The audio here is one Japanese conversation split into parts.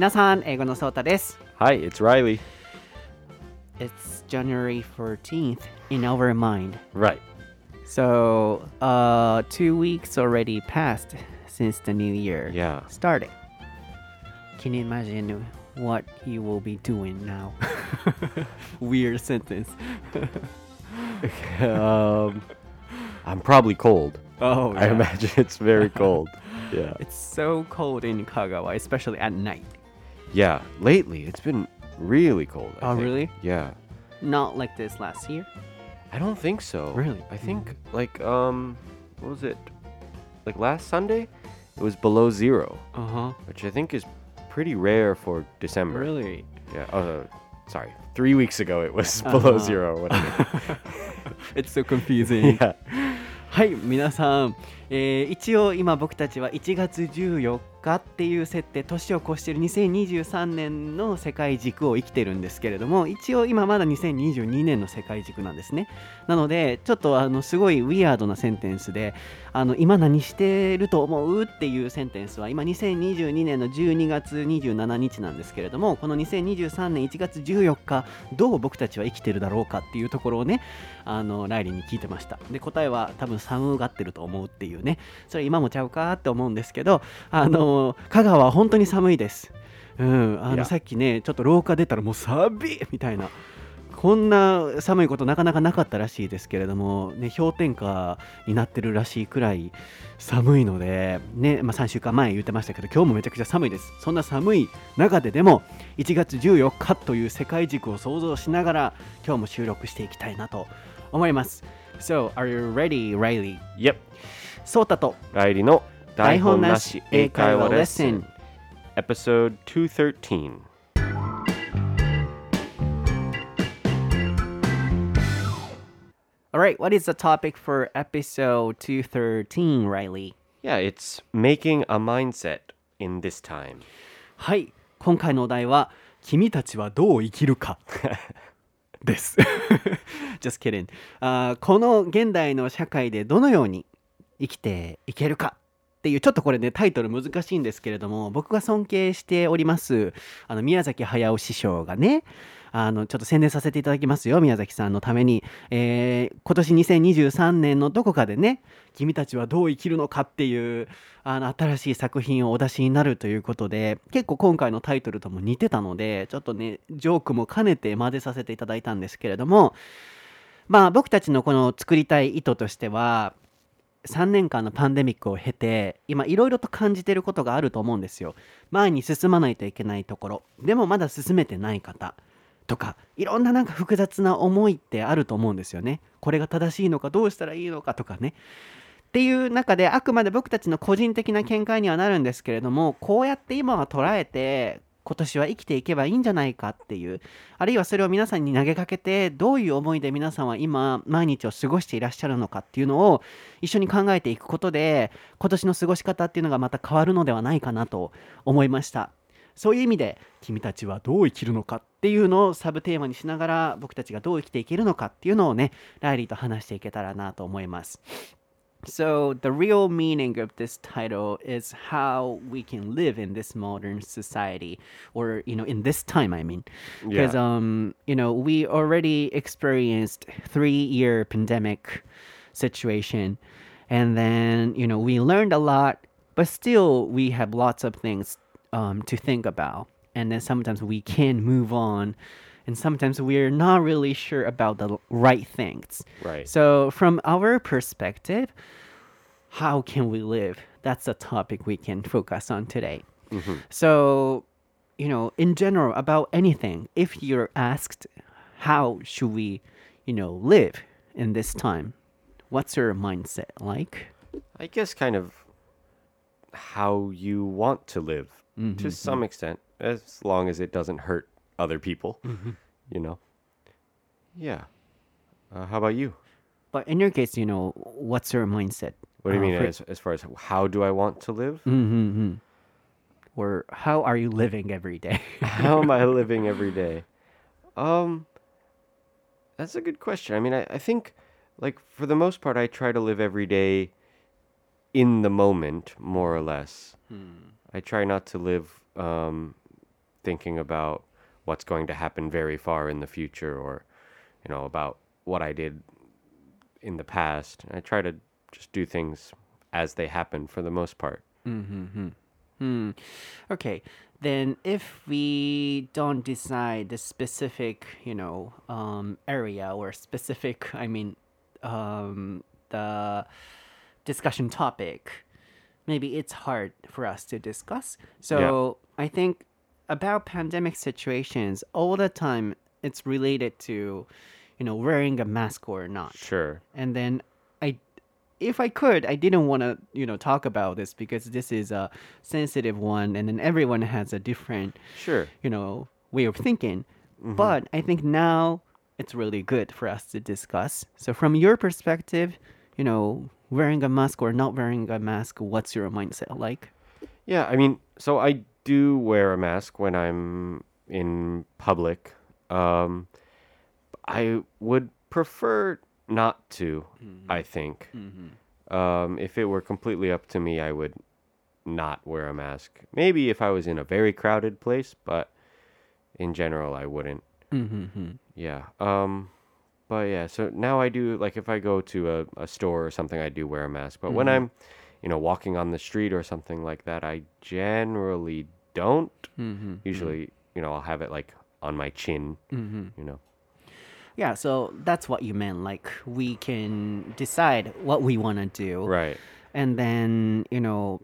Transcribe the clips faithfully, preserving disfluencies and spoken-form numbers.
皆さん、英語のソータです。Hi, it's Riley. It's January fourteenth in Overmind. Right. So, uh, two weeks already passed since the new year yeah. started. Can you imagine what you will be doing now? Weird sentence. um, I'm probably cold. Oh, yeah. I imagine it's very cold. Yeah. It's so cold in Kagawa, especially at night. Yeah, lately it's been really cold. I oh, think. Really? Yeah. Not like this last year? I don't think so. Really? I think mm-hmm. like um what was it? Like last Sunday, it was below zero. Uh-huh. Which I think is pretty rare for December. Really? Yeah. Oh, no, sorry. Three weeks ago it was below uh-huh. zero. It's so confusing. Yeah.はい、皆さん、えー、一応今僕たちはいちがつじゅうよっかっていう設定、年を越しているにせんにじゅうさんねんの世界軸を生きてるんですけれども、一応今まだにせんにじゅうにねんの世界軸なんですね。なのでちょっとあのすごいウィアードなセンテンスで、あの今何してると思うっていうセンテンスは今にせんにじゅうにねんのじゅうにがつにじゅうしちにちなんですけれども、このにせんにじゅうさんねんいちがつじゅうよっかどう僕たちは生きてるだろうかっていうところをね、あのライリーに聞いてました。で、答えは多分寒がってると思うっていうね、それ今もちゃうかって思うんですけど、あの香川は本当に寒いです、うん、あのさっきねちょっと廊下出たらもう寒いみたいな、こんな寒いことなかなかなかったらしいですけれども、ね、氷点下になってるらしいくらい寒いので、ねまあ、さんしゅうかんまえ言ってましたけど、今日もめちゃくちゃ寒いです。そんな寒い中ででもいちがつじゅうよっかという世界軸を想像しながら今日も収録していきたいなと思います。So, are you ready, Riley? Yep. SotaとRileyの台本なし英会話レッスン Episode two thirteen。Alright, what is the topic for episode two thirteen, Riley? Yeah, it's making a mindset in this time. はい、今回のお題は君たちはどう生きるか。ですJust kidding. あこの現代の社会でどのように生きていけるかっていう、ちょっとこれねタイトル難しいんですけれども、僕が尊敬しておりますあの宮崎駿師匠がね、あのちょっと宣伝させていただきますよ、宮崎さんのために、えー、今年にせんにじゅうさんねんのどこかでね、君たちはどう生きるのかっていうあの新しい作品をお出しになるということで、結構今回のタイトルとも似てたのでちょっとねジョークも兼ねて真似させていただいたんですけれども、まあ僕たちのこの作りたい意図としては、さんねんかんのパンデミックを経て今いろいろと感じていることがあると思うんですよ。前に進まないといけないところでもまだ進めてない方とか、いろんななんか複雑な思いってあると思うんですよね。これが正しいのか、どうしたらいいのかとかねっていう中で、あくまで僕たちの個人的な見解にはなるんですけれども、こうやって今は捉えて今年は生きていけばいいんじゃないかっていう、あるいはそれを皆さんに投げかけて、どういう思いで皆さんは今毎日を過ごしていらっしゃるのかっていうのを一緒に考えていくことで、今年の過ごし方っていうのがまた変わるのではないかなと思いました。そういう意味で君たちはどう生きるのかっていうのをサブテーマにしながら、僕たちがどう生きていけるのかっていうのをね、ライリーと話していけたらなと思います。So, the real meaning of this title is how we can live in this modern society, or, you know, in this time, I mean. Because, yeah. um, you know, we already experienced three-year pandemic situation. And then, you know, we learned a lot, but still we have lots of things um, to think about. And then sometimes we can move on.And sometimes we're not really sure about the right things. Right. So from our perspective, how can we live? That's a topic we can focus on today. Mm-hmm. So, you know, in general, about anything, if you're asked, how should we, you know, live in this time? What's your mindset like? I guess kind of how you want to live mm-hmm. to some extent, as long as it doesn't hurt.Other people, mm-hmm. you know. Yeah. Uh, how about you? But in your case, you know, what's your mindset? What do you uh, mean for... as, as far as how do I want to live? Mm-hmm. Or how are you living every day? How am I living every day? Um, that's a good question. I mean, I, I think, like, for the most part, I try to live every day in the moment, more or less. Mm. I try not to live, um... thinking about what's going to happen very far in the future, or, you know, about what I did in the past. I try to just do things as they happen for the most part. Mm-hmm. Hmm. Okay. Then if we don't decide the specific, you know, um, area or specific, I mean, um, the discussion topic, maybe it's hard for us to discuss. So yeah. I think about pandemic situations all the time, it's related to, you know, wearing a mask or not. Sure. And then I, if I could, I didn't want to, you know, talk about this because this is a sensitive one, and then everyone has a different, sure, you know, way of thinking. Mm-hmm. But I think now it's really good for us to discuss. So from your perspective, you know, wearing a mask or not wearing a mask, what's your mindset like? Yeah, I mean, so I do wear a mask when I'm in public. Um, I would prefer not to, mm-hmm. I think. Mm-hmm. Um, if it were completely up to me, I would not wear a mask. Maybe if I was in a very crowded place, but in general, I wouldn't. Mm-hmm. Yeah. Um, but yeah, so now I do, like if I go to a, a store or something, I do wear a mask. But mm-hmm. when I'm, you know, walking on the street or something like that, I generally don't. Mm-hmm. Usually, mm-hmm. you know, I'll have it like on my chin, mm-hmm. you know. Yeah, so that's what you meant. Like, we can decide what we want to do. Right. And then, you know,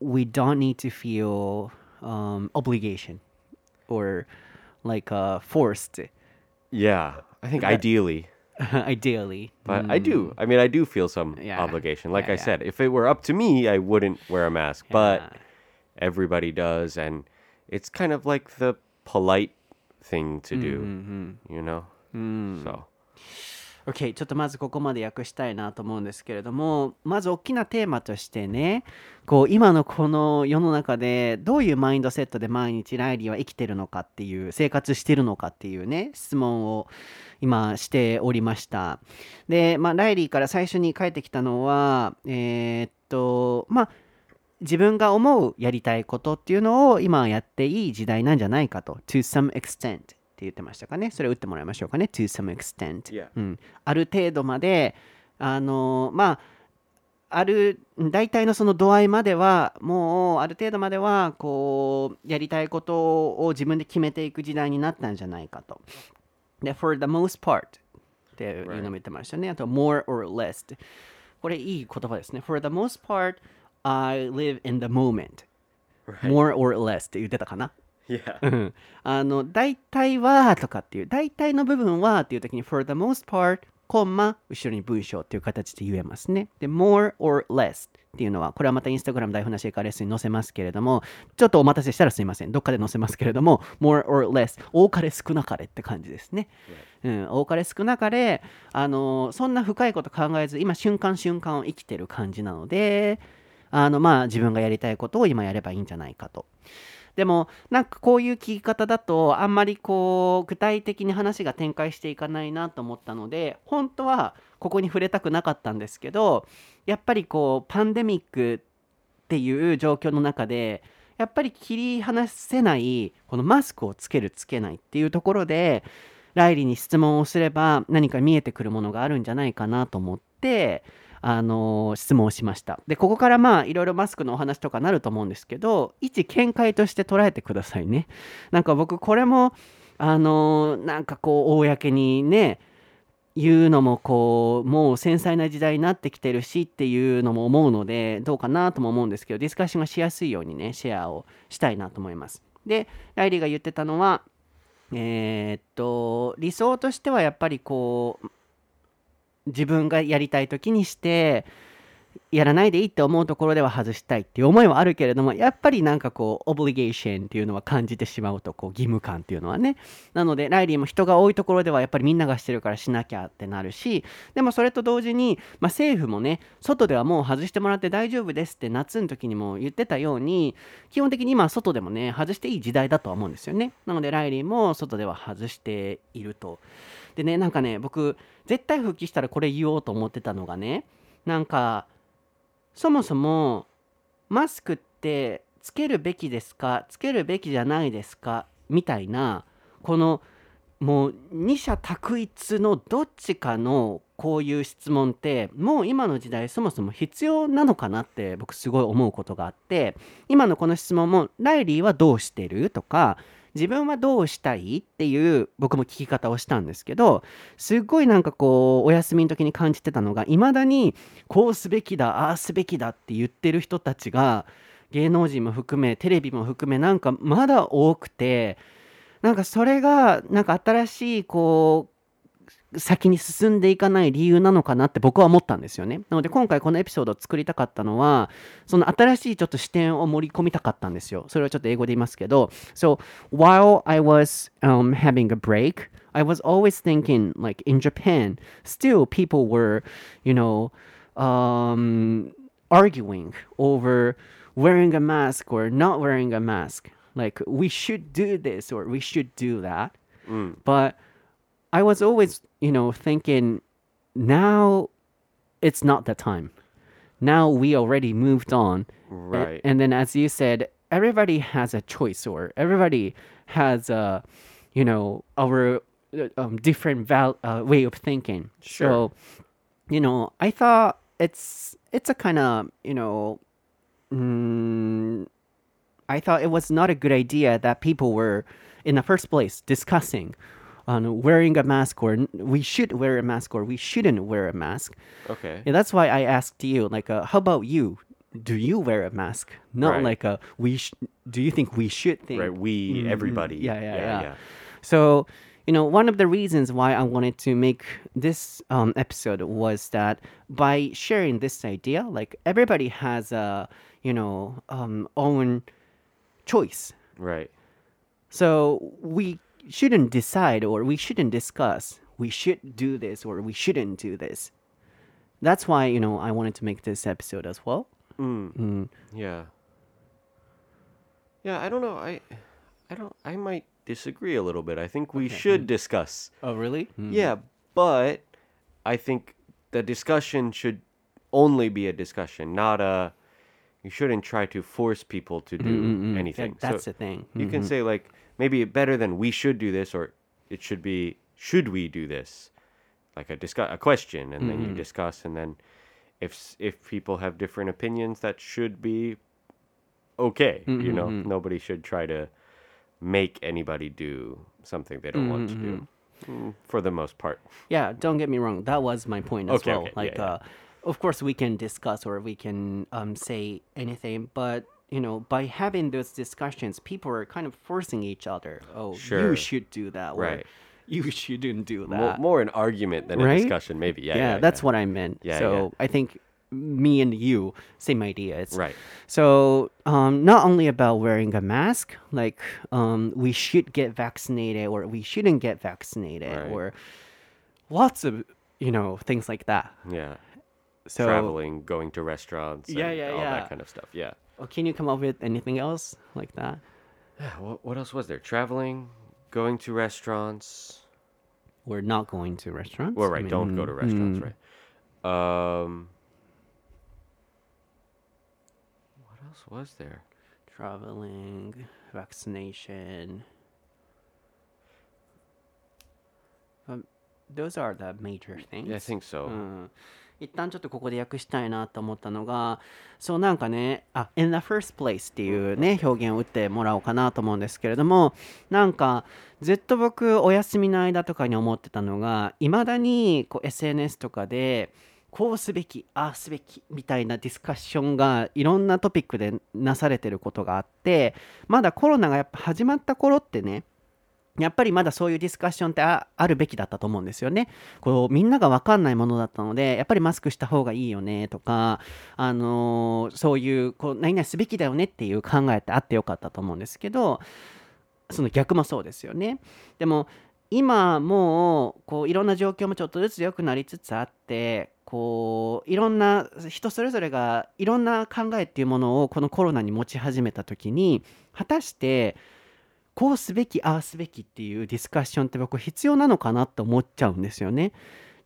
we don't need to feel um, obligation or like uh, forced. Yeah, I think but, ideally. Ideally. But mm. I do. I mean, I do feel some yeah. obligation. Like yeah, I yeah. said, if it were up to me, I wouldn't wear a mask. Yeah. But everybody does. And it's kind of like the polite thing to do, mm-hmm. you know? うん、そう。OK、 ちょっとまずここまで訳したいなと思うんですけれども、まず大きなテーマとしてね、こう今のこの世の中でどういうマインドセットで毎日ライリーは生きてるのかっていう、生活してるのかっていうね、質問を今しておりました。で、まあ、ライリーから最初に返ってきたのは、えー、っとまあ自分が思うやりたいことっていうのを今やっていい時代なんじゃないかと、 to some extentって言ってましたかね。それ打ってもらいましょうかね。 to some extent、yeah. うん、ある程度まで、あのー、まあある大体のその度合いまでは、もうある程度まではこうやりたいことを自分で決めていく時代になったんじゃないかと。で for the most part っていうのも言ってましたね。あと more or less、 これいい言葉ですね。 for the most part I live in the moment、right. more or less って言ってたかな。Yeah. あの大体はとかっていう、大体の部分はっていう時に for the most part コンマ後ろに文章っていう形で言えますね。で more or less っていうのは、これはまたインスタグラム台本なしエカレッスンに載せますけれども、ちょっとお待たせしたらすいません、どっかで載せますけれども、 more or less 多かれ少なかれって感じですね、right. うん、多かれ少なかれ、あのそんな深いこと考えず、今瞬間瞬間を生きてる感じなので、あのまあ自分がやりたいことを今やればいいんじゃないかと。でもなんかこういう聞き方だと、あんまりこう具体的に話が展開していかないなと思ったので、本当はここに触れたくなかったんですけど、やっぱりこうパンデミックっていう状況の中で、やっぱり切り離せないこのマスクをつけるつけないっていうところで、ライリーに質問をすれば何か見えてくるものがあるんじゃないかなと思って、あの質問をしました。でここからまあいろいろマスクのお話とかなると思うんですけど、一見解として捉えてくださいね。なんか僕これもあのなんかこう公にね言うのもこう、もう繊細な時代になってきてるしっていうのも思うので、どうかなとも思うんですけど、ディスカッションがしやすいようにねシェアをしたいなと思います。でライリーが言ってたのは、えー、っと理想としてはやっぱりこう自分がやりたい時にして、やらないでいいって思うところでは外したいっていう思いはあるけれども、やっぱりなんかこうオブリゲーションっていうのは感じてしまうと、こう義務感っていうのはね。なのでライリーも人が多いところではやっぱりみんながしてるからしなきゃってなるし、でもそれと同時に、まあ、政府もね、外ではもう外してもらって大丈夫ですって夏の時にも言ってたように、基本的に今外でもね外していい時代だとは思うんですよね。なのでライリーも外では外していると。でね、なんかね、僕絶対復帰したらこれ言おうと思ってたのがね、なんかそもそもマスクってつけるべきですかつけるべきじゃないですかみたいな、このもう二者択一のどっちかのこういう質問ってもう今の時代そもそも必要なのかなって僕すごい思うことがあって、今のこの質問もライリーはどうしてるとか自分はどうしたいっていう僕も聞き方をしたんですけど、すっごいなんかこうお休みの時に感じてたのが、いまだにこうすべきだああすべきだって言ってる人たちが芸能人も含めテレビも含めなんかまだ多くて、なんかそれがなんか新しいこう先に進んでいかない理由なのかなって僕は思ったんですよね。なので今回このエピソードを作りたかったのは、その新しいちょっと視点を盛り込みたかったんですよ。それをちょっと英語で言いますけど、 So while I was、um, having a break, I was always thinking like in Japan, still people were, you know,、um, arguing over wearing a mask or not wearing a mask.Like, we should do this or we should do that.、Mm. But I was always, you know, thinking, now it's not the time. Now we already moved on. Right. And, and then as you said, everybody has a choice or everybody has, a, you know, our、um, different val-、uh, way of thinking. Sure. So, you know, I thought it's, it's a kind of, you know,、mm,I thought it was not a good idea that people were, in the first place, discussing on wearing a mask or we should wear a mask or we shouldn't wear a mask. Okay. And that's why I asked you, like, uh, how about you? Do you wear a mask? Not right. like a, we sh- do you think we should think? Right, we, mm-hmm. everybody. Yeah, yeah, yeah, yeah, yeah. So, you know, one of the reasons why I wanted to make this、um, episode was that by sharing this idea, like, everybody has a, you know, um, own...choice. Right. So we shouldn't decide or we shouldn't discuss. We should do this or we shouldn't do this. That's why, you know, I wanted to make this episode as well. Mm. Mm. Yeah. Yeah, I don't know. I I don't I might disagree a little bit. I think we、okay. should discuss. Oh, really? Mm. Yeah, but I think the discussion should only be a discussion, not a You shouldn't try to force people to do、mm-hmm. anything. That, that's so the thing.、Mm-hmm. You can say, like, maybe better than we should do this, or it should be, should we do this? Like a, discuss, a question, and、mm-hmm. then you discuss, and then if, if people have different opinions, that should be okay. Mm-hmm. You know, nobody should try to make anybody do something they don't、mm-hmm. want to do, for the most part. Yeah, don't get me wrong. That was my point as、okay, well. Okay, like, yeah, yeah.、Uh,Of course, we can discuss or we can、um, say anything, but, you know, by having those discussions, people are kind of forcing each other. Oh,、sure. you should do that. Or, right. You shouldn't do that. More, more an argument than、right? a discussion, maybe. Yeah, yeah, yeah that's yeah. what I meant. Yeah, so yeah. I think me and you, same idea. It's, right. So、um, not only about wearing a mask, like、um, we should get vaccinated or we shouldn't get vaccinated、right. or lots of, you know, things like that. Yeah.So, traveling, going to restaurants, yeah, and yeah, all yeah. that kind of stuff. Yeah. Well, can you come up with anything else like that? What, what else was there? Traveling, going to restaurants. We're not going to restaurants. Well, right. I mean, don't go to restaurants, mm. right? Um, what else was there? Traveling, vaccination. Um, those are the major things. Yeah, I think so.、Uh,一旦ちょっとここで訳したいなと思ったのが、そうなんかね、あ、in the first place っていうね、表現を打ってもらおうかなと思うんですけれども、なんかずっと僕お休みの間とかに思ってたのが、いまだにこう エスエヌエス とかでこうすべき、ああすべきみたいなディスカッションがいろんなトピックでなされてることがあって、まだコロナがやっぱ始まった頃ってね、やっぱりまだそういうディスカッションって あ, あるべきだったと思うんですよね。こうみんなが分かんないものだったので、やっぱりマスクした方がいいよねとか、あのー、そういう、こう何々すべきだよねっていう考えってあってよかったと思うんですけど、その逆もそうですよね。でも今もう、こういろんな状況もちょっとずつ良くなりつつあって、こういろんな人それぞれがいろんな考えっていうものをこのコロナに持ち始めた時に、果たしてこうすべきああすべきっていうディスカッションって僕必要なのかなって思っちゃうんですよね。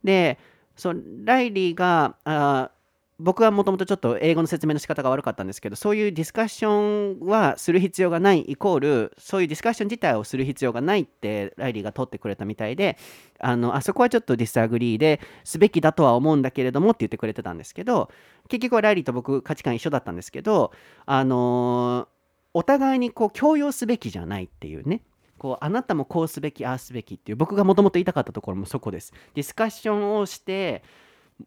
で、そうライリーがあ僕はもともとちょっと英語の説明の仕方が悪かったんですけど、そういうディスカッションはする必要がないイコールそういうディスカッション自体をする必要がないってライリーが取ってくれたみたいで、 あの、あそこはちょっとディスアグリーですべきだとは思うんだけれどもって言ってくれてたんですけど、結局はライリーと僕価値観一緒だったんですけど、あのー、お互いにこう強要すべきじゃないっていうね、こうあなたもこうすべきああすべきっていう、僕がもともと言いたかったところもそこです。ディスカッションをして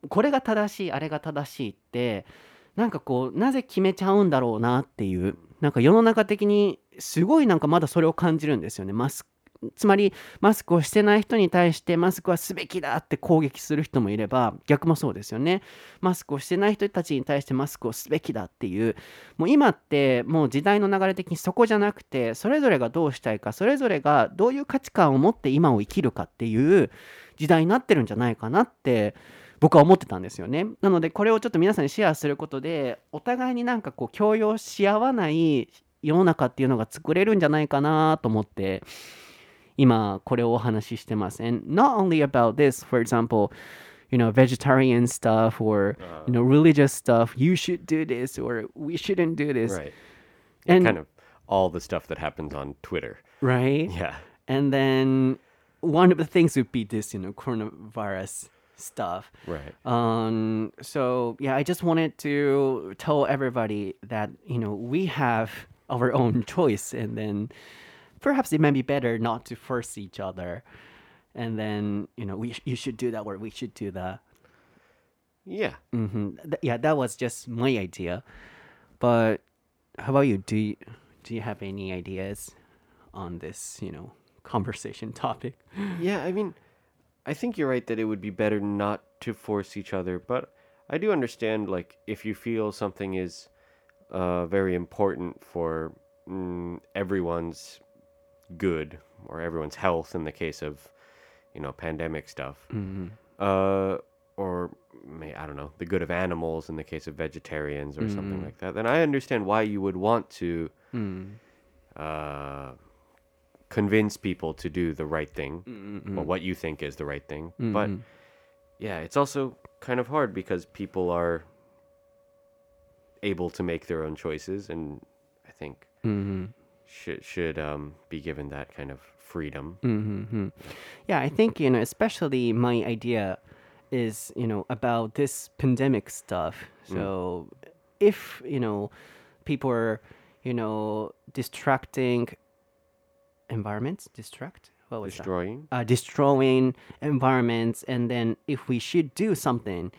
これが正しいあれが正しいってなんかこうなぜ決めちゃうんだろうなっていう、なんか世の中的にすごいなんかまだそれを感じるんですよね。マスク、つまりマスクをしてない人に対してマスクはすべきだって攻撃する人もいれば、逆もそうですよね。マスクをしてない人たちに対してマスクをすべきだっていう、もう今ってもう時代の流れ的にそこじゃなくて、それぞれがどうしたいか、それぞれがどういう価値観を持って今を生きるかっていう時代になってるんじゃないかなって僕は思ってたんですよね。なのでこれをちょっと皆さんにシェアすることで、お互いになんかこう強要し合わない世の中っていうのが作れるんじゃないかなと思って今これをお話ししてます。 And not only about this, for example, you know, vegetarian stuff or you know, religious stuff, you should do this or we shouldn't do this. Right. And kind of all the stuff that happens on Twitter. Right? Yeah. And then one of the things would be this, you know, coronavirus.stuff. Right. Um, so, yeah, I just wanted to tell everybody that, you know, we have our own choice and then perhaps it might be better not to force each other. And then, you know, we sh- you should do that or we should do that. Yeah. Mm-hmm. Th- yeah, that was just my idea. But how about you? Do you, do you have any ideas on this, you know, conversation topic? Yeah, I mean...I think you're right that it would be better not to force each other, but I do understand, like, if you feel something is uh, very important for mm, everyone's good or everyone's health in the case of, you know, pandemic stuff, mm-hmm. uh, or, I don't know, the good of animals in the case of vegetarians or mm-hmm. something like that, then I understand why you would want to mm. uh, convince people to do the right thing, mm-hmm. or what you think is the right thing. Mm-hmm. But yeah, it's also kind of hard because people are able to make their own choices, and I think mm-hmm. should should um, be given that kind of freedom. Mm-hmm. Yeah, I think, you know, especially my idea is, you know, about this pandemic stuff. So mm. if, you know, people are, you know, distracting.environments distract what was destroying that? Uh, destroying environments, and then if we should do something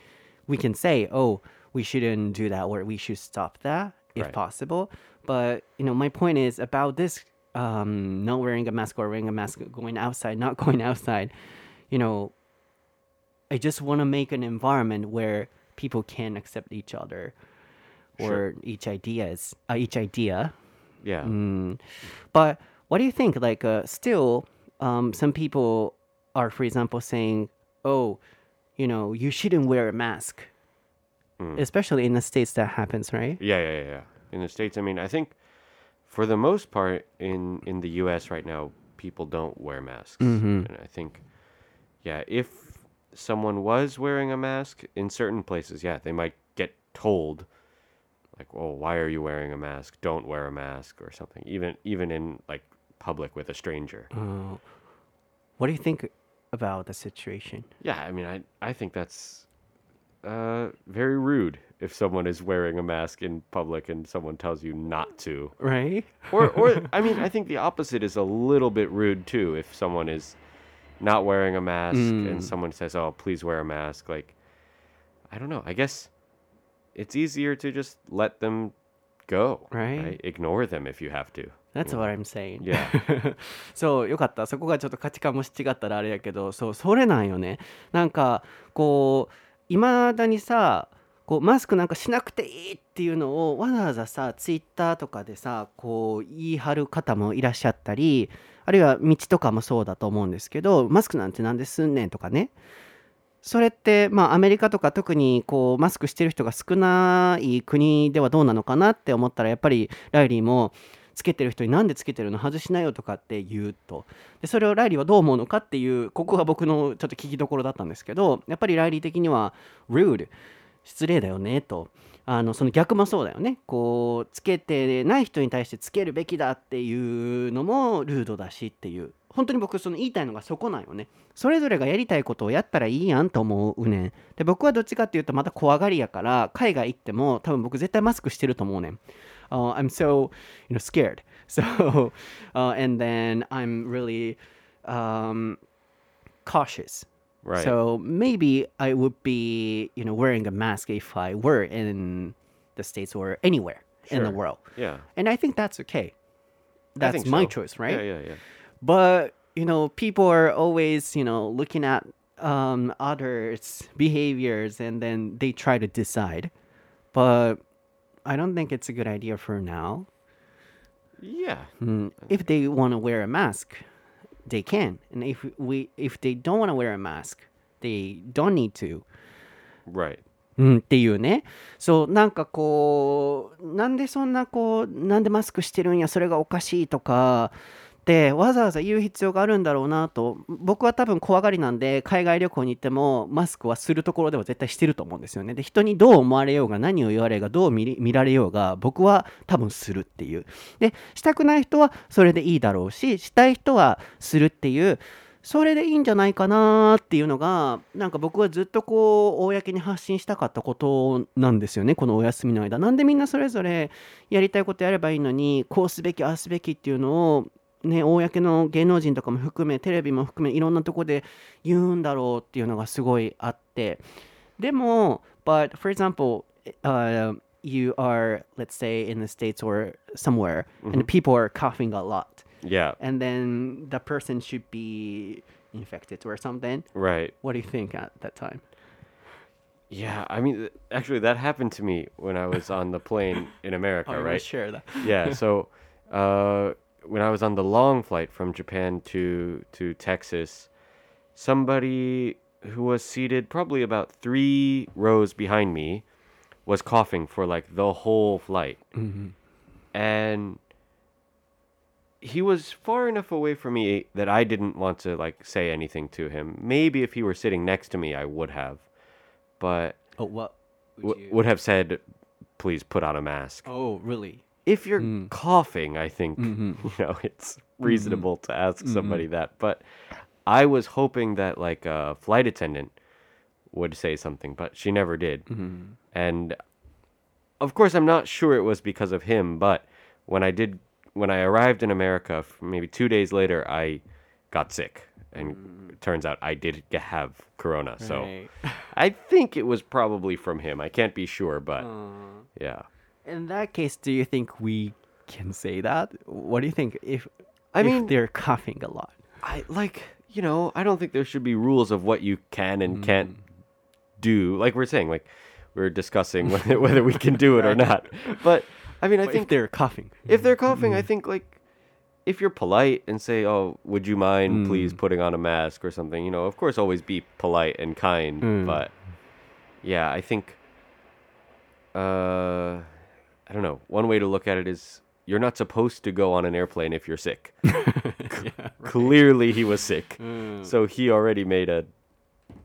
we can say, oh, we shouldn't do that or we should stop that if right. possible. But you know, my point is about this um not wearing a mask or wearing a mask, going outside, not going outside, you know, I just want to make an environment where people can accept each other or sure. each ideas uh, each idea yeah mm. But what do you think? Like, uh, still, um, some people are, for example, saying, oh, you know, you shouldn't wear a mask, mm. especially in the States that happens, right? Yeah, yeah, yeah. In the States, I mean, I think for the most part in, in the U S right now, people don't wear masks. Mm-hmm. And I think, yeah, if someone was wearing a mask in certain places, yeah, they might get told,Like, oh, why are you wearing a mask? Don't wear a mask or something. Even even in, like, public with a stranger. Uh, what do you think about the situation? Yeah, I mean, I, I think that's uh, very rude if someone is wearing a mask in public and someone tells you not to. Right? Or, or I mean, I think the opposite is a little bit rude, too, if someone is not wearing a mask mm. and someone says, oh, please wear a mask. Like, I don't know. I guess...It's easier to just let them go. Right. right? Ignore them if you have to. That's what I'm saying. Yeah. そう、よかった。そこがちょっと価値観もし違ったらあれやけど、そう、それなんよね。なんかこういまだにさ、こうマスクなんかしなくていいっていうのをわざわざさ、ツイッターとかでさ、こう言い張る方もいらっしゃったり、あるいは道とかもそうだと思うんですけど、マスクなんてなんですんねんとかね。それって、まあ、アメリカとか特にこうマスクしてる人が少ない国ではどうなのかなって思ったら、やっぱりライリーもつけてる人になんでつけてるの外しなよとかって言うと、でそれをライリーはどう思うのかっていう、ここが僕のちょっと聞きどころだったんですけど、やっぱりライリー的には rude 失礼だよねと、あのその逆もそうだよね。こうつけてない人に対してつけるべきだっていうのもルードだしっていう、本当に僕その言いたいのがそこなんよね。それぞれがやりたいことをやったらいいやんと思うねん。で僕はどっちかっていうとまた怖がりやから、海外行っても多分僕絶対マスクしてると思うねん。Uh, I'm so you know scared. So uh, and then I'm really um, cautious.Right. So maybe I would be, you know, wearing a mask if I were in the States or anywhere、sure. in the world. Yeah. And I think that's okay. That's my、so. choice, right? Yeah, yeah, yeah. But, you know, people are always, you know, looking at、um, others' behaviors and then they try to decide. But I don't think it's a good idea for now. Yeah.、Mm. If they want to wear a mask.They can, and if we if they don't want to wear a mask, they don't need to. Right. うんっていうね。そう、なんかこう、なんでそんなこう、なんでマスクしてるんや、それがおかしいとかってわざわざ言う必要があるんだろうなと。僕は多分怖がりなんで、海外旅行に行ってもマスクはするところでは絶対してると思うんですよね。で、人にどう思われようが、何を言われようが、どう 見, 見られようが、僕は多分するっていう。で、したくない人はそれでいいだろうし、したい人はするっていう、それでいいんじゃないかなっていうのが、なんか僕はずっとこう公に発信したかったことなんですよね、このお休みの間。なんでみんなそれぞれやりたいことやればいいのに、こうすべきああすべきっていうのをね、公の芸能人とかも含め、テレビも含め、いろんなとこで言うんだろうっていうのがすごいあって。でも but for example、uh, you are let's say in the States or somewhere、mm-hmm. and people are coughing a lot yeah and then the person should be infected or something, right? What do you think at that time? Yeah, I mean actually that happened to me when I was on the plane in America. Oh, right, sure that. Yeah, so uh when I was on the long flight from Japan to, to Texas, somebody who was seated probably about three rows behind me was coughing for like the whole flight. Mm-hmm. And he was far enough away from me that I didn't want to like say anything to him. Maybe if he were sitting next to me, I would have, but oh, what would, w- you... would have said, please put on a mask. Oh, really?If you're、mm. coughing, I think, mm-hmm. you know, it's reasonable、mm-hmm. to ask somebody、mm-hmm. that. But I was hoping that, like, a flight attendant would say something, but she never did.、Mm-hmm. And, of course, I'm not sure it was because of him, but when I did, when I arrived in America, maybe two days later, I got sick. And、mm. it turns out I did have corona.、Right. So I think it was probably from him. I can't be sure, but,、Aww. yeah.In that case, do you think we can say that? What do you think if, I if mean, they're coughing a lot? I, like, you know, I don't think there should be rules of what you can and、mm. can't do. Like we're saying, like, we're discussing whether, whether we can do it or not. But, I mean, I but think... If they're coughing. If they're coughing,、mm. I think, like, if you're polite and say, oh, would you mind、mm. please putting on a mask or something? You know, of course, always be polite and kind.、Mm. But, yeah, I think... Uh...I don't know. One way to look at it is you're not supposed to go on an airplane if you're sick. yeah, right. Clearly he was sick. Mm. So he already made a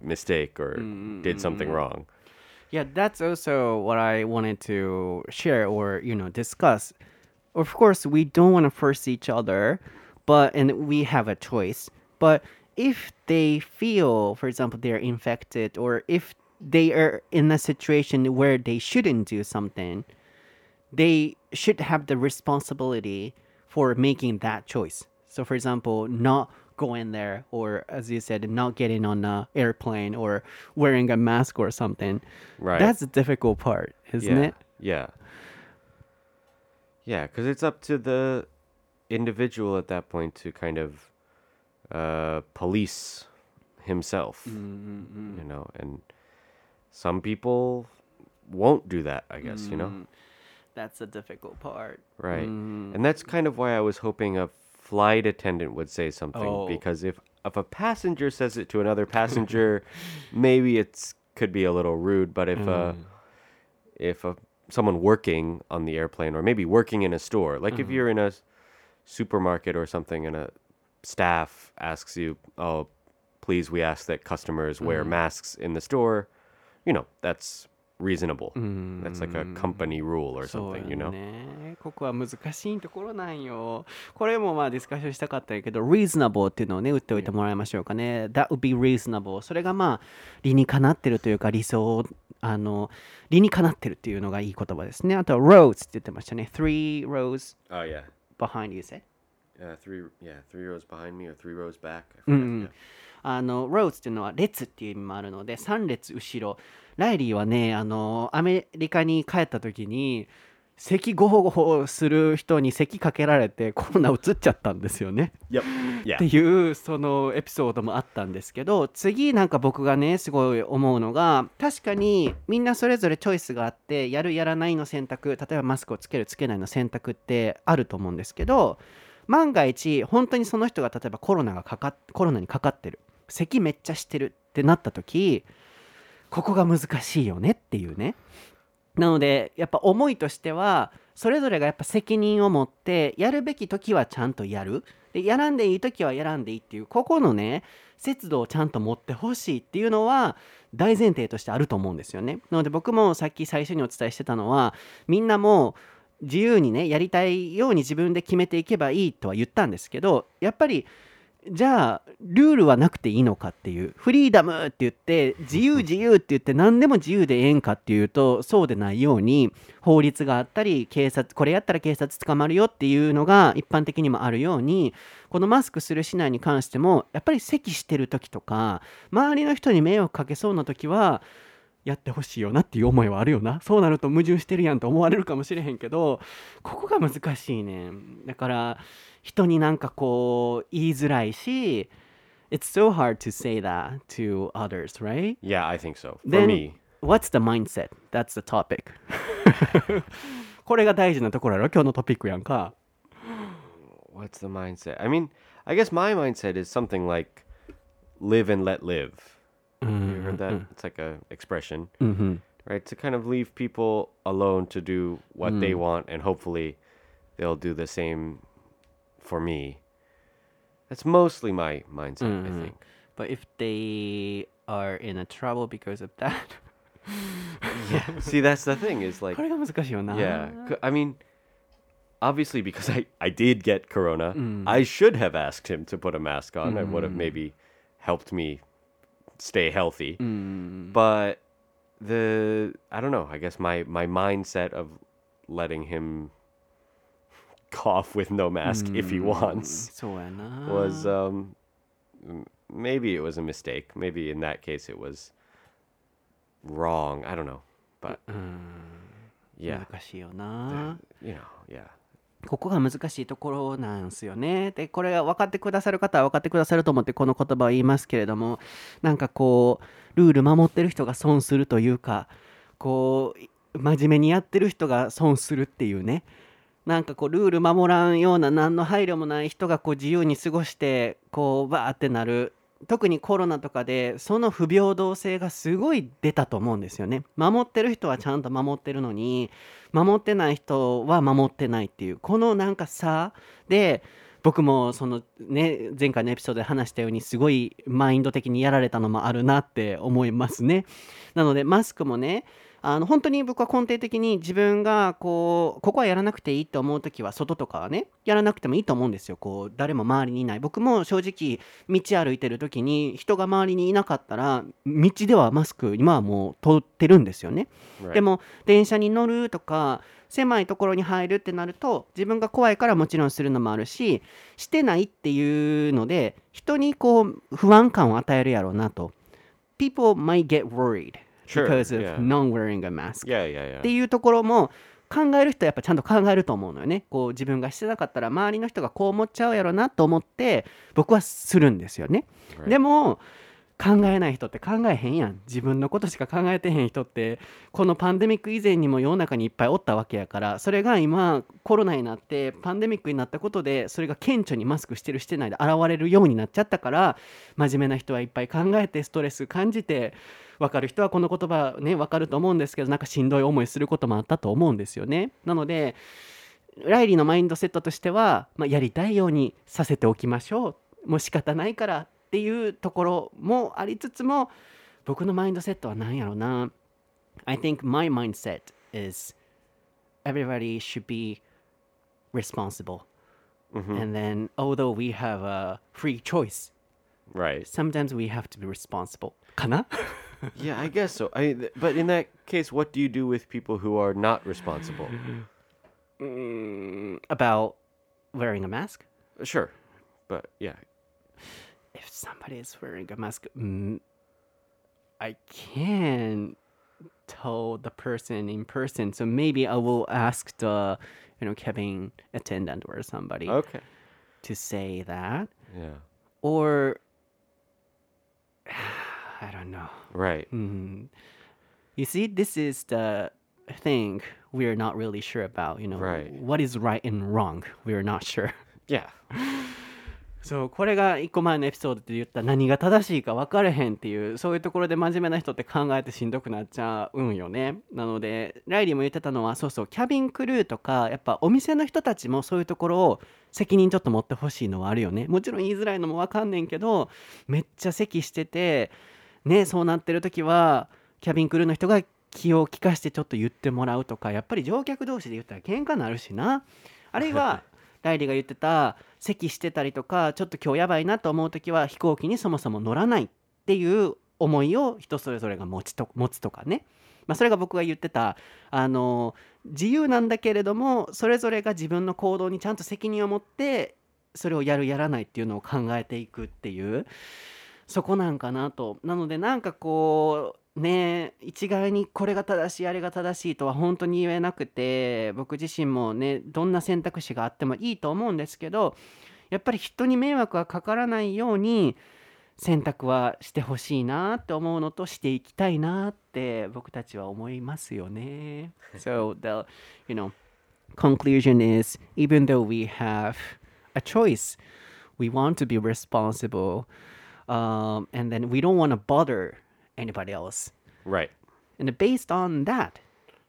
mistake or mm. did something wrong. Yeah, that's also what I wanted to share or, you know, discuss. Of course, we don't want to force each other, but and we have a choice. But if they feel, for example, they're infected or if they are in a situation where they shouldn't do something...They should have the responsibility for making that choice. So, for example, not going there or, as you said, not getting on an airplane or wearing a mask or something. Right. That's the difficult part, isn't yeah. it? Yeah. Yeah, because it's up to the individual at that point to kind of uh, police himself, mm-hmm. you know. And some people won't do that, I guess, mm-hmm. you know.That's the difficult part. Right. Mm. And that's kind of why I was hoping a flight attendant would say something. Oh. Because if, if a passenger says it to another passenger, maybe it could be a little rude. But if, mm. a, if a, someone working on the airplane or maybe working in a store, like、mm. if you're in a supermarket or something and a staff asks you, oh, please, we ask that customers、mm. wear masks in the store, you know, that's reasonable. That's like a company rule or something, you know? ここは難しいところなんよ。これもまあディスカッションしたかったけど、reasonable っていうのをね、打っておいてもらいましょうかね。That would be reasonable. それがまあ理にかなってるというか、理想、あの理にかなってるっていうのがいい言葉ですね。あとは rows って言ってましたね。Three rows behind you said?Uh, three, yeah, three rows behind me or three rows back. I forget. Yeah. あの rows っていうのは列っていう意味もあるので、さん列後ろ。ライリーはね、あのアメリカに帰った時に咳ごほごほする人に咳かけられてコロナうつっちゃったんですよね。Yep. Yeah. っていうそのエピソードもあったんですけど、次なんか僕がねすごい思うのが、確かにみんなそれぞれチョイスがあって、やるやらないの選択、例えばマスクをつけるつけないの選択ってあると思うんですけど、万が一本当にその人が例えばコロナがかかっコロナにかかってる、咳めっちゃしてるってなった時、ここが難しいよねっていうね。なのでやっぱ思いとしては、それぞれがやっぱ責任を持って、やるべき時はちゃんとやる、でやらんでいい時はやらんでいいっていう、ここのね節度をちゃんと持ってほしいっていうのは大前提としてあると思うんですよね。なので僕もさっき最初にお伝えしてたのは、みんなも自由にねやりたいように自分で決めていけばいいとは言ったんですけど、やっぱりじゃあルールはなくていいのかっていう、フリーダムって言って自由自由って言って何でも自由でええんかっていうと、そうでないように法律があったり、警察これやったら警察捕まるよっていうのが一般的にもあるように、このマスクするしないに関してもやっぱり咳してる時とか周りの人に迷惑かけそうな時はやってほしいよなっていう思いはあるよな。そうなると矛盾してるやんと思われるかもしれへんけど、ここが難しいね。だから人になんかこう言いづらいし、 It's so hard to say that to others, right? Yeah, I think so. For me, what's the mindset? That's the topic. これが大事なところやろ、今日のトピックやんか。 What's the mindset? I mean, I guess my mindset is something like live and let live.You heard that? It's like an expression, mm-hmm. right? To kind of leave people alone to do what mm. they want, and hopefully they'll do the same for me. That's mostly my mindset, mm-hmm. I think. But if they are in a trouble because of that... yeah. See, that's the thing, is like... yeah. I mean, obviously because I, I did get corona, mm. I should have asked him to put a mask on. Mm. It would have maybe helped me...stay healthy、mm. but the I don't know, I guess my my mindset of letting him cough with no mask、mm. if he wants was、um, maybe it was a mistake, maybe in that case it was wrong, I don't know, but、mm. yeah, 難しいよな。 the, you know, yeah、ここが難しいところなんですよね。で、これが分かってくださる方は分かってくださると思ってこの言葉を言いますけれども、なんかこうルール守ってる人が損するというか、こう真面目にやってる人が損するっていうね、なんかこうルール守らんような何の配慮もない人がこう自由に過ごしてこうバーってなる。特にコロナとかでその不平等性がすごい出たと思うんですよね。守ってる人はちゃんと守ってるのに、守ってない人は守ってないっていう、このなんか差で、僕もそのね前回のエピソードで話したようにすごいマインド的にやられたのもあるなって思いますね。なのでマスクもね、あの本当に僕は根底的に自分がこうここはやらなくていいと思うときは、外とかはねやらなくてもいいと思うんですよ。こう誰も周りにいない、僕も正直道歩いてるときに人が周りにいなかったら道ではマスク今はもう通ってるんですよね、right. でも電車に乗るとか狭いところに入るってなると自分が怖いからもちろんするのもあるし、してないっていうので人にこう不安感を与えるやろうなと。 People might get worried because of、yeah. not wearing a mask、yeah, yeah, yeah. っていうところも考える人はやっぱちゃんと考えると思うのよね。こう自分がしてなかったら周りの人がこう思っちゃうやろなと思って僕はするんですよね、right. でも考えない人って考えへんやん。自分のことしか考えてへん人ってこのパンデミック以前にも世の中にいっぱいおったわけやから、それが今コロナになってパンデミックになったことでそれが顕著にマスクしてるしてないで現れるようになっちゃったから、真面目な人はいっぱい考えてストレス感じて、分かる人はこの言葉ね分かると思うんですけど、なんかしんどい思いすることもあったと思うんですよね。なのでライリーのマインドセットとしては、まあ、やりたいようにさせておきましょう、もう仕方ないからっていうところもありつつも、僕のマインドセットは何やろうな、I think my mindset is everybody should be responsible. Mm-hmm. And then although we have a free choice, right, sometimes we have to be responsible. かな? Yeah, I guess so. I th- but in that case, what do you do with people who are not responsible? Mm, about wearing a mask? Sure. But yeah. If somebody is wearing a mask, mm, I can tell the person in person. So maybe I will ask the, you know, cabin attendant or somebody, okay, to say that. Yeah. Or I don't know. Right. Mm-hmm. You see, this is the thing we're not really sure about, you know. Right. What is right and wrong? We're not sure. Yeah. そう、これがいっこまえのエピソードで言った何が正しいか分かれへんっていう、そういうところで真面目な人って考えてしんどくなっちゃうんよね。なのでライリーも言ってたのは、そうそう、キャビンクルーとかやっぱお店の人たちもそういうところを責任ちょっと持ってほしいのはあるよね。もちろん言いづらいのも分かんねんけど、めっちゃ咳しててね、そうなってる時はキャビンクルーの人が気を利かしてちょっと言ってもらうとか、やっぱり乗客同士で言ったら喧嘩になるしな。あるいはライリーが言ってた、咳してたりとかちょっと今日やばいなと思うときは飛行機にそもそも乗らないっていう思いを人それぞれが持ちと持つとかね、まあ、それが僕が言ってた、あの自由なんだけれども、それぞれが自分の行動にちゃんと責任を持ってそれをやるやらないっていうのを考えていくっていう、そこなんかなと。なのでなんかこうね、一概にこれが正しいあれが正しいとは本当に言えなくて、僕自身もね、どんな選択肢があってもいいと思うんですけど、やっぱり人に迷惑がかからないように選択はしてほしいなって思うのと、していきたいなって僕たちは思いますよね。So the, you know, conclusion is, even though we have a choice, we want to be responsible, um, and then we don't want to bother anybody else. Right. And based on that,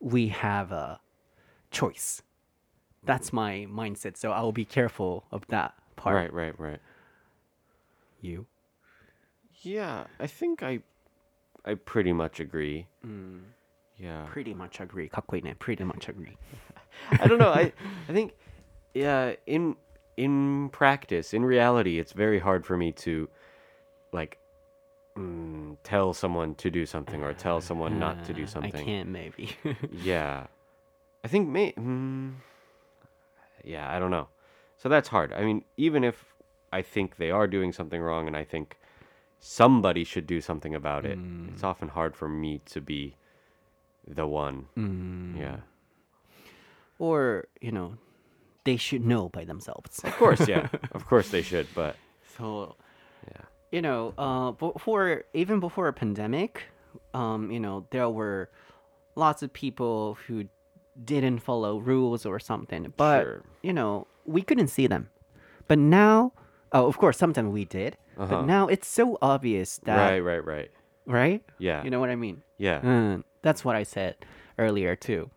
we have a choice. That's my mindset. So I will be careful of that part. Right, right, right. You? Yeah, I think I I pretty much agree. Mm. Yeah. Pretty much agree. かっこいいね. Pretty much agree. I don't know. I I think yeah, in in practice, in reality, it's very hard for me to like Mm, tell someone to do something or tell someone uh, not to do something. I can't, maybe. Yeah. I think may- mm, yeah, I don't know. So that's hard. I mean, even if I think they are doing something wrong and I think somebody should do something about it, mm. it's often hard for me to be the one. Mm. Yeah. Or, you know, they should know by themselves. Of course, yeah. Of course they should, but... So... Yeah. You know, uh, before, even before a pandemic, um, you know, there were lots of people who didn't follow rules or something. But, sure. you know, we couldn't see them. But now, oh, of course, sometimes we did. Uh-huh. But now it's so obvious that... Right, right, right. Right? Yeah. You know what I mean? Yeah. Mm, that's what I said earlier, too.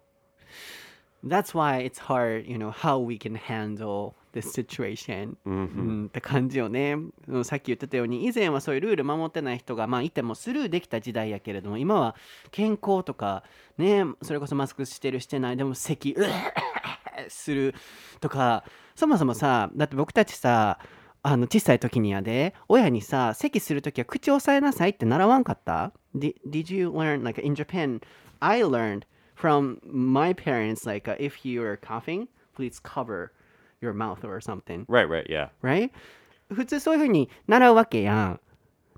That's why it's hard, you know, how we can handle...This situation. うんって感じよね。さっき言ってたように、以前はそういうルール守ってない人が、まあ、いてもスルーできた時代やけれども、今は健康とか、ね、それこそマスクしてるしてないでも咳するとか、そもそもさ、だって僕たちさ、あの小さい時にやで、親にさ、咳する時は口を押さえなさいって習わんかった？ Did, did you learn, like in Japan, I learned from my parents, like if you are coughing, please cover.your mouth or something. Right, right, yeah. Right? 普通そういう風に習うわけやん。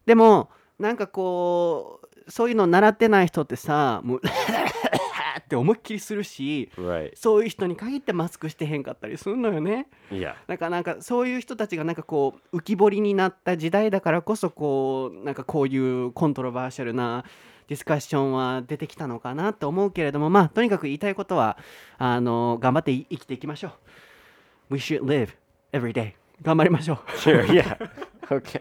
でもなんかこうそういうの習ってない人ってさ、もうって思いっきりするし、right. そういう人に限ってマスクしてへんかったりするのよね。Yeah. なんかなんかそういう人たちがなんかこう浮き彫りになった時代だからこそ、こうなんかこういうコントロバーシャルなディスカッションは出てきたのかなと思うけれども、まあとにかく言いたいことは、あの頑張って生きていきましょう。We should live every day. 頑張りましょう。Sure, yeah. Okay.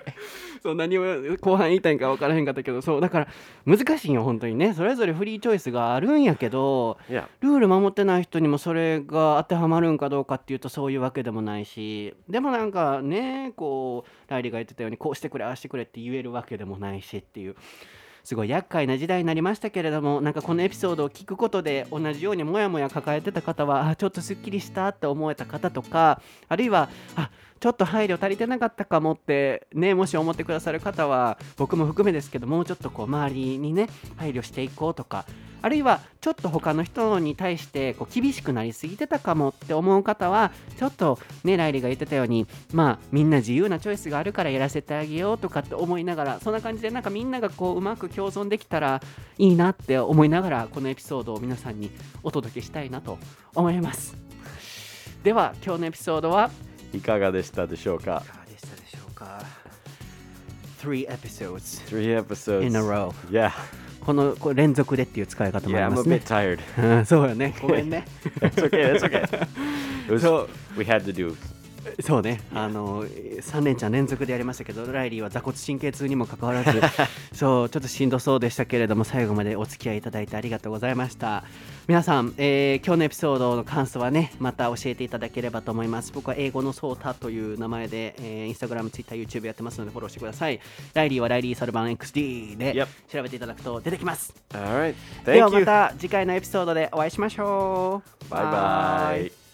そう、何を後半言いたいんか分からへんかったけど、そうだから難しいよ本当にね。それぞれフリーチョイスがあるんやけど、yeah. ルール守ってない人にもそれが当てはまるんかどうかっていうとそういうわけでもないし、でもなんかね、こうライリーが言ってたようにこうしてくれああしてくれって言えるわけでもないしっていう。すごい厄介な時代になりましたけれども、なんかこのエピソードを聞くことで同じようにもやもや抱えてた方はちょっとすっきりしたって思えた方とか、あるいはあちょっと配慮足りてなかったかもってね、もし思ってくださる方は僕も含めですけど、もうちょっとこう周りにね配慮していこうとか、あるいはちょっと他の人に対してこう厳しくなりすぎてたかもって思う方は、ちょっとねライリーが言ってたように、まあみんな自由なチョイスがあるからやらせてあげようとかって思いながら、そんな感じでなんかみんながこううまく共存できたらいいなって思いながら、このエピソードを皆さんにお届けしたいなと思います。では今日のエピソードはいかがでしたでしょうか。いかがでしたでしょうか。three episodes, three episodes in a row. Yeah.このこ連続でっていう使い方もありますね。Yeah, I'm a bit tired. うん、そうよね。ごめんね。It's okay, it's okay. So we had to do. そうね。あのさんれんかん連続でやりましたけど、ライリーは座骨神経痛にもかかわらず、そうちょっとしんどそうでしたけれども、最後までお付き合いいただいてありがとうございました。皆さん、えー、今日のエピソードの感想はね、また教えていただければと思います。僕は英語のSotaという名前で、えー、Instagram、Twitter、YouTube やってますのでフォローしてください。ライリーはライリーSullivan エックスディー で調べていただくと出てきます。Yep. All right. Thank you. ではまた次回のエピソードでお会いしましょう。バイバイ。